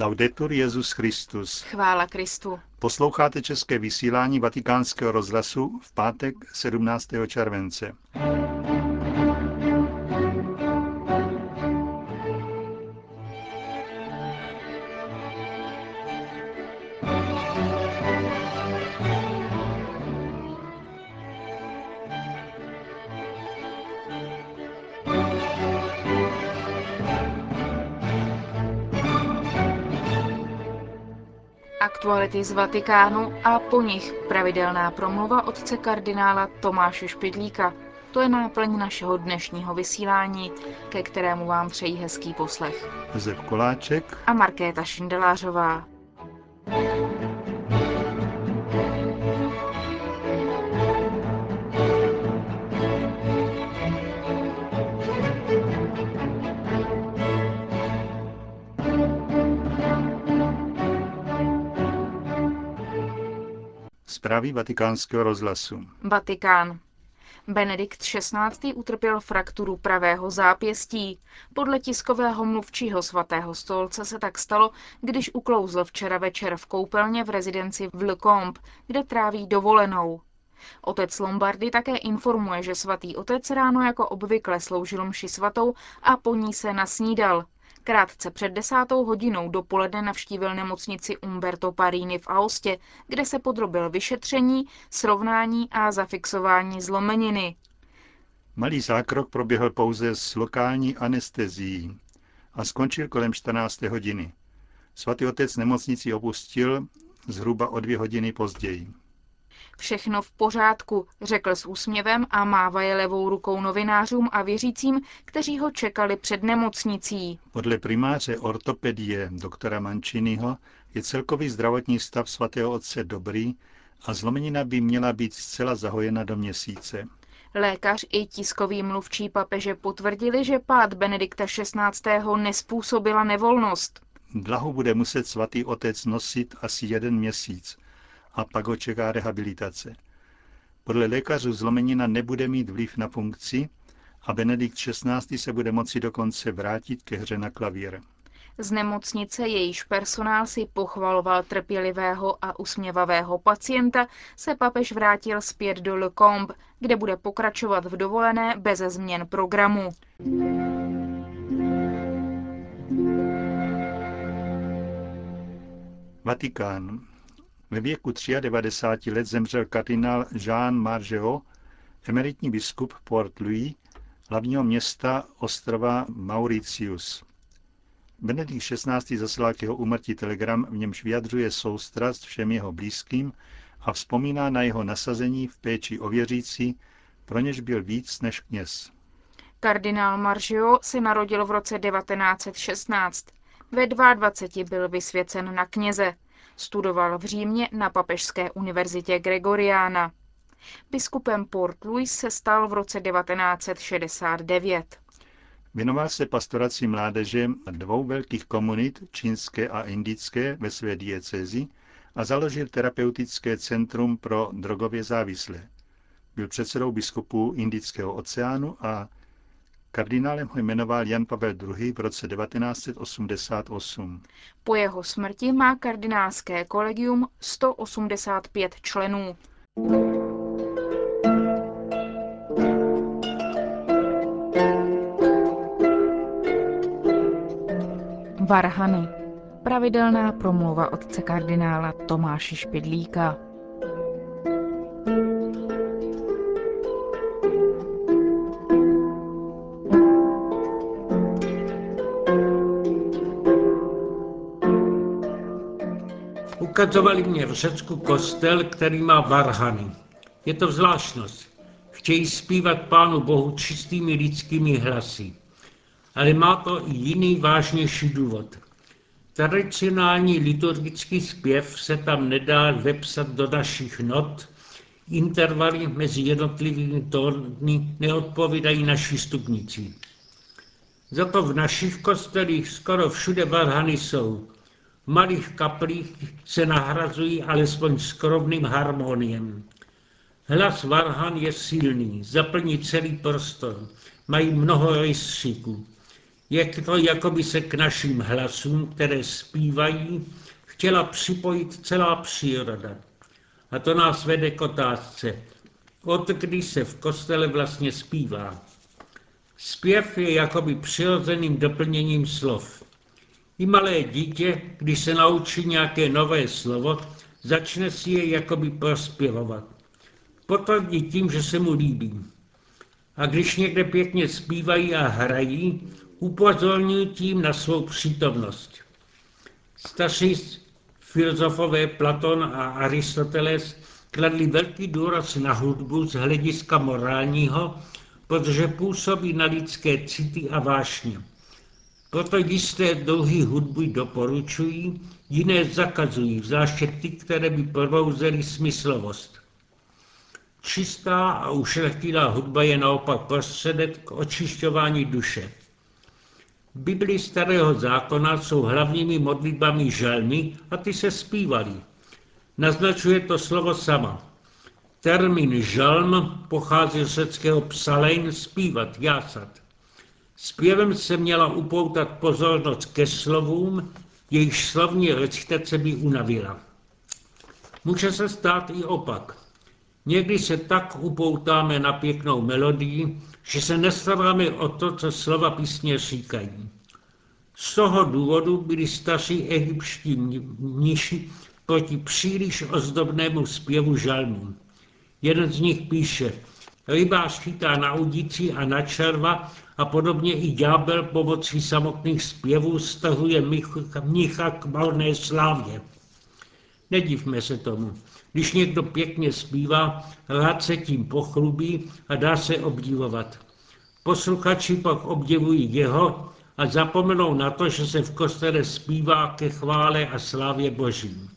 Laudetur Jesus Christus. Chvála Kristu. Posloucháte české vysílání Vatikánského rozhlasu v pátek 17. července. Aktuality z Vatikánu a po nich pravidelná promluva otce kardinála Tomáše Špidlíka. To je náplň našeho dnešního vysílání, ke kterému vám přejí hezký poslech. Josef Koláček a Markéta Šindelářová. Zprávy Vatikánského rozhlasu. Vatikán. Benedikt XVI. Utrpěl frakturu pravého zápěstí. Podle tiskového mluvčího Svatého stolce se tak stalo, když uklouzl včera večer v koupelně v rezidenci v Le Combe, kde tráví dovolenou. Otec Lombardy také informuje, že Svatý otec ráno jako obvykle sloužil mši svatou a po ní se nasnídal. Krátce před 10. hodinou dopoledne navštívil nemocnici Umberto Parini v Aostě, kde se podrobil vyšetření, srovnání a zafixování zlomeniny. Malý zákrok proběhl pouze s lokální anestezií a skončil kolem 14. hodiny. Svatý otec nemocnici opustil zhruba o 2 hodiny později. Všechno v pořádku, řekl s úsměvem a mávaje levou rukou novinářům a věřícím, kteří ho čekali před nemocnicí. Podle primáře ortopedie doktora Manciniho je celkový zdravotní stav svatého otce dobrý a zlomenina by měla být zcela zahojena do měsíce. Lékař i tiskový mluvčí papeže potvrdili, že pád Benedikta XVI. Nezpůsobila nevolnost. Dlahu bude muset svatý otec nosit asi 1 měsíc. A pak ho čeká rehabilitace. Podle lékařů zlomenina nebude mít vliv na funkci a Benedikt XVI. Se bude moci dokonce vrátit ke hře na klavír. Z nemocnice, jejíž personál si pochvaloval trpělivého a usměvavého pacienta, se papež vrátil zpět do Le Combe, kde bude pokračovat v dovolené beze změn programu. Vatikán. Ve věku 93 let zemřel kardinál Jean Margeau, emeritní biskup Port Louis, hlavního města ostrova Mauritius. Benedikt XVI. Zaslal k jeho úmrtí telegram, v němž vyjadřuje soustrast všem jeho blízkým a vzpomíná na jeho nasazení v péči o věřící, pro něž byl víc než kněz. Kardinál Margeau se narodil v roce 1916. Ve 22 byl vysvěcen na kněze. Studoval v Římě na Papežské univerzitě Gregoriana. Biskupem Port Louis se stal v roce 1969. Věnoval se pastoraci mládeže 2 velkých komunit, čínské a indické, ve své diecézi a založil terapeutické centrum pro drogově závislé. Byl předsedou biskupů Indického oceánu a kardinálem ho jmenoval Jan Pavel II. V roce 1988. Po jeho smrti má kardinálské kolegium 185 členů. Varhany. Pravidelná promluva otce kardinála Tomáše Špidlíka. Ukazovali mě v Řecku kostel, který má varhany. Je to zvláštnost. Chtějí zpívat Pánu Bohu čistými lidskými hlasy. Ale má to i jiný vážnější důvod. Tradicionální liturgický zpěv se tam nedá vepsat do našich not. Intervaly mezi jednotlivými tóny neodpovídají naší stupnici. Za to v našich kostelích skoro všude varhany jsou. V malých kaplích se nahrazují alespoň skromným harmoniem. Hlas varhan je silný, zaplní celý prostor, mají mnoho rejstříků. Je to, jako by se k našim hlasům, které zpívají, chtěla připojit celá příroda. A to nás vede k otázce, od kdy se v kostele vlastně zpívá. Zpěv je jakoby přirozeným doplněním slov. I malé dítě, když se naučí nějaké nové slovo, začne si je jakoby prospěvovat. Potvrdí tím, že se mu líbí. A když někde pěkně zpívají a hrají, upozorňují tím na svou přítomnost. Starší filozofové Platón a Aristoteles kladli velký důraz na hudbu z hlediska morálního, protože působí na lidské city a vášně. Proto jisté druhy hudby doporučují, jiné zakazují, zvláště ty, které by probouzely smyslovost. Čistá a ušlechtilá hudba je naopak prostředek k očišťování duše. V Biblii Starého zákona jsou hlavními modlitbami žalmy a ty se zpívaly. Naznačuje to slovo sama. Termín žalm pochází z řeckého psalein, zpívat, jásat. Zpěvem se měla upoutat pozornost ke slovům, jejichž slovní recitace by unavila. Může se stát i opak. Někdy se tak upoutáme na pěknou melodii, že se nestaráme o to, co slova písně říkají. Z toho důvodu byli starší egyptští mniši proti příliš ozdobnému zpěvu žalmů. Jeden z nich píše, rybář chytá na udici a na červa a podobně i ďábel pomocí samotných zpěvů stahuje mnicha k marné slávě. Nedivme se tomu. Když někdo pěkně zpívá, rád se tím pochlubí a dá se obdivovat. Posluchači pak obdivují jeho a zapomenou na to, že se v kostele zpívá ke chvále a slávě Božím.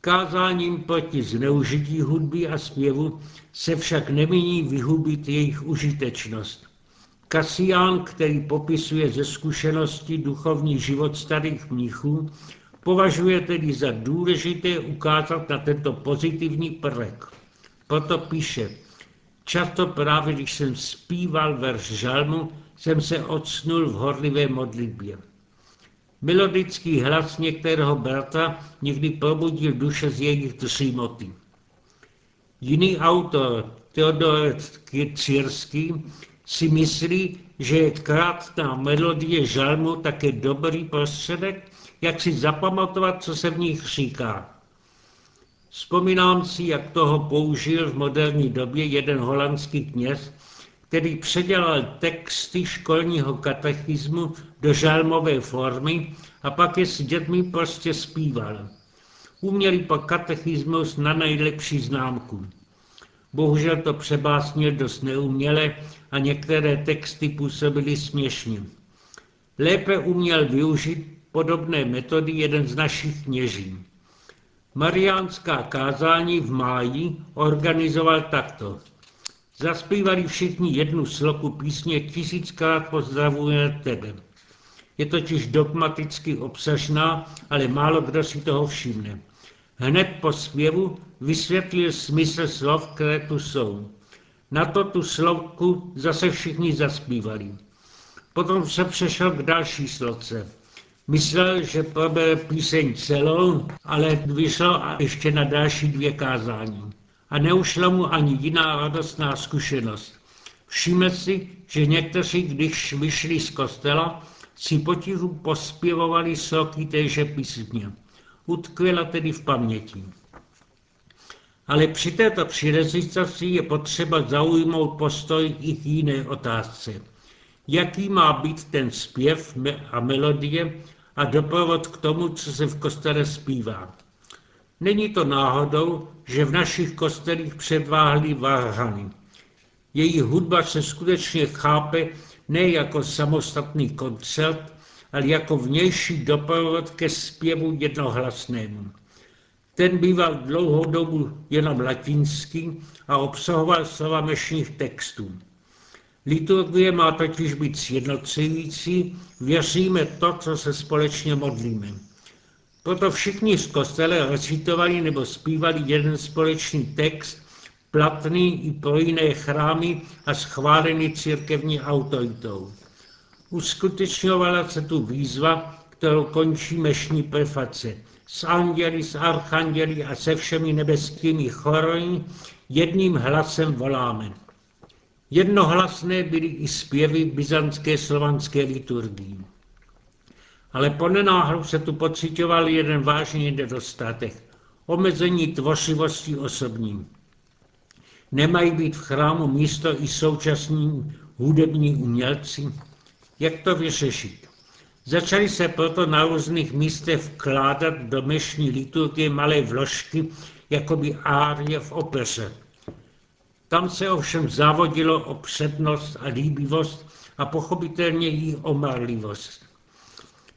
Kázáním proti zneužití hudby a zpěvu se však nemíní vyhubit jejich užitečnost. Kasián, který popisuje ze zkušenosti duchovní život starých mnichů, považuje tedy za důležité ukázat na tento pozitivní prvek. Proto píše, často právě když jsem zpíval verš žalmu, jsem se ocnul v horlivé modlitbě. Melodický hlas některého bratra někdy probudil duše z jejich dřímoty. Jiný autor, Theodoret Cirský, si myslí, že je krátká melodie žalmu také dobrý prostředek, jak si zapamatovat, co se v nich říká. Vzpomínám si, jak toho použil v moderní době jeden holandský kněz, který předělal texty školního katechismu do žalmové formy a pak je s dětmi prostě zpíval. Uměli pak katechismus na nejlepší známku. Bohužel to přebásnil dost neuměle a některé texty působily směšně. Lépe uměl využít podobné metody jeden z našich kněží. Mariánská kázání v máji organizoval takto. Zazpívali všichni jednu sloku písně Tisíckrát pozdravujeme tebe. Je totiž dogmaticky obsažná, ale málo kdo si toho všimne. Hned po zpěvu vysvětlil smysl slov, které tu jsou. Na to tu sloku zase všichni zazpívali. Potom se přešel k další sloce. Myslel, že probere píseň celou, ale vyšlo a ještě na další dvě kázání. A neušla mu ani jiná radostná zkušenost. Všiml si, že někteří, když vyšli z kostela, si potichu pospěvovali sloky téže písně. Utkvěla tedy v paměti. Ale při této příležitosti je potřeba zaujmout postoj i k jiné otázce. Jaký má být ten zpěv a melodie a doprovod k tomu, co se v kostele zpívá. Není to náhodou, že v našich kostelích převáhly varhany. Její hudba se skutečně chápe ne jako samostatný koncert, ale jako vnější doprovod ke zpěvu jednohlasnému. Ten býval dlouhou dobu jenom latinský a obsahoval slova mešních textů. Liturgie má totiž být sjednocující, věříme to, co se společně modlíme. Proto všichni z kostele recitovali nebo zpívali jeden společný text, platný i pro jiné chrámy a schválený církevní autoritou. uskutečňovala se tu výzva, kterou končí mešní preface. S anděli, s archanděli a se všemi nebeskými chorojí jedním hlasem voláme. Jednohlasné byly i zpěvy byzantské slovanské liturgii. Ale ponenáhlu se tu pocitoval jeden vážný nedostatek. Omezení tvořivosti osobní. Nemají být v chrámu místo i současní hudební umělci? Jak to vyřešit? Začali se proto na různých místech vkládat do mešní liturgie malé vložky, jakoby árie v opeře. Tam se ovšem závodilo o přednost a líbivost a pochopitelně i omarlivost.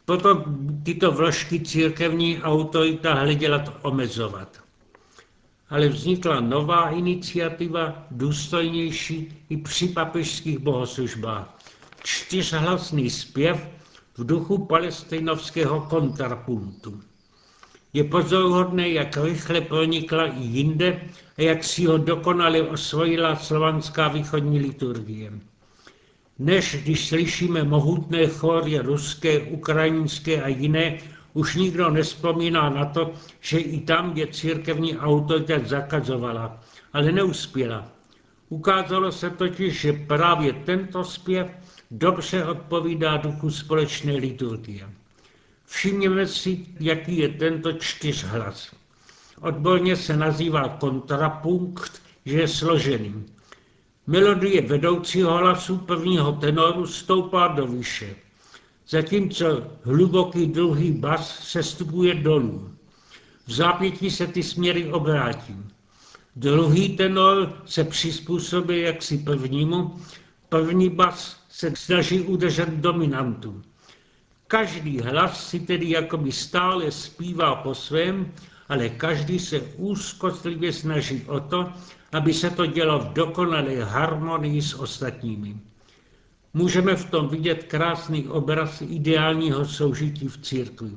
Proto tyto vložky církevní autorita hleděla omezovat. Ale vznikla nová iniciativa, důstojnější i při papežských bohoslužbách. Čtyřhlasný zpěv v duchu palestinovského kontrapunktu. Je pozoruhodné, jak rychle pronikla i jinde a jak si ho dokonale osvojila slovanská východní liturgie. Než když slyšíme mohutné chóry ruské, ukrajinské a jiné, už nikdo nevzpomíná na to, že i tam, kde církevní autorita zakazovala, ale neuspěla. Ukázalo se totiž, že právě tento zpěv dobře odpovídá duchu společné liturgie. Všimněme si, jaký je tento čtyřhlas. Odborně se nazývá kontrapunkt, že je složený. Melodie vedoucího hlasu prvního tenoru stoupá do výše, zatímco hluboký druhý bas sestupuje dolů. V zápětí se ty směry obrátí. Druhý tenor se přizpůsobí jaksi prvnímu, první bas se snaží udržet dominantu. Každý hlas si tedy jakoby stále zpívá po svém, ale každý se úzkostlivě snaží o to, aby se to dělo v dokonalé harmonii s ostatními. Můžeme v tom vidět krásný obraz ideálního soužití v církvi.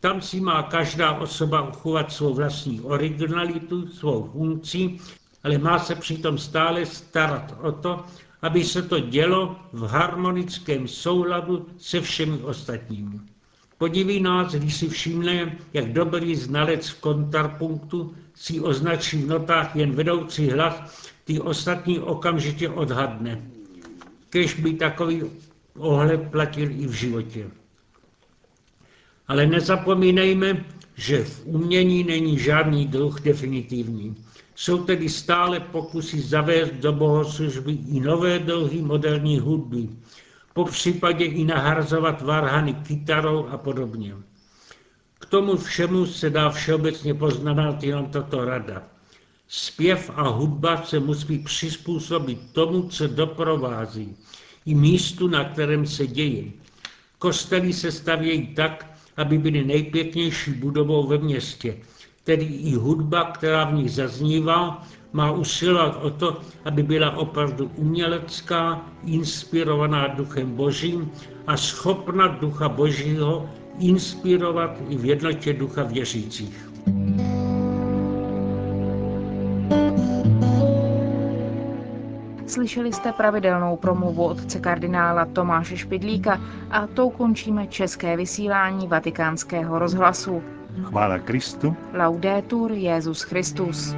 Tam si má každá osoba uchovat svou vlastní originalitu, svou funkci, ale má se přitom stále starat o to, aby se to dělo v harmonickém souladu se všemi ostatními. Podiví nás, když si všimne, jak dobrý znalec v kontrapunktu si označí v notách jen vedoucí hlas, ty ostatní okamžitě odhadne. Kéž by takový ohled platil i v životě. Ale nezapomínejme, že v umění není žádný druh definitivní. Jsou tedy stále pokusy zavést do bohoslužby i nové druhy moderní hudby, popřípadě i nahrazovat varhany kytarou a podobně. K tomu všemu se dá všeobecně poznamenat jenom tato rada. Zpěv a hudba se musí přizpůsobit tomu, co doprovází, i místu, na kterém se děje. Kostely se stavějí tak, aby byly nejpěknější budovou ve městě, tedy i hudba, která v nich zaznívá, má usilovat o to, aby byla opravdu umělecká, inspirovaná duchem božím a schopna ducha božího inspirovat i v jednotě ducha věřících. Slyšeli jste pravidelnou promluvu otce kardinála Tomáše Špidlíka a tou končíme české vysílání Vatikánského rozhlasu. Chvála Kristu. Laudetur Jesus Christus.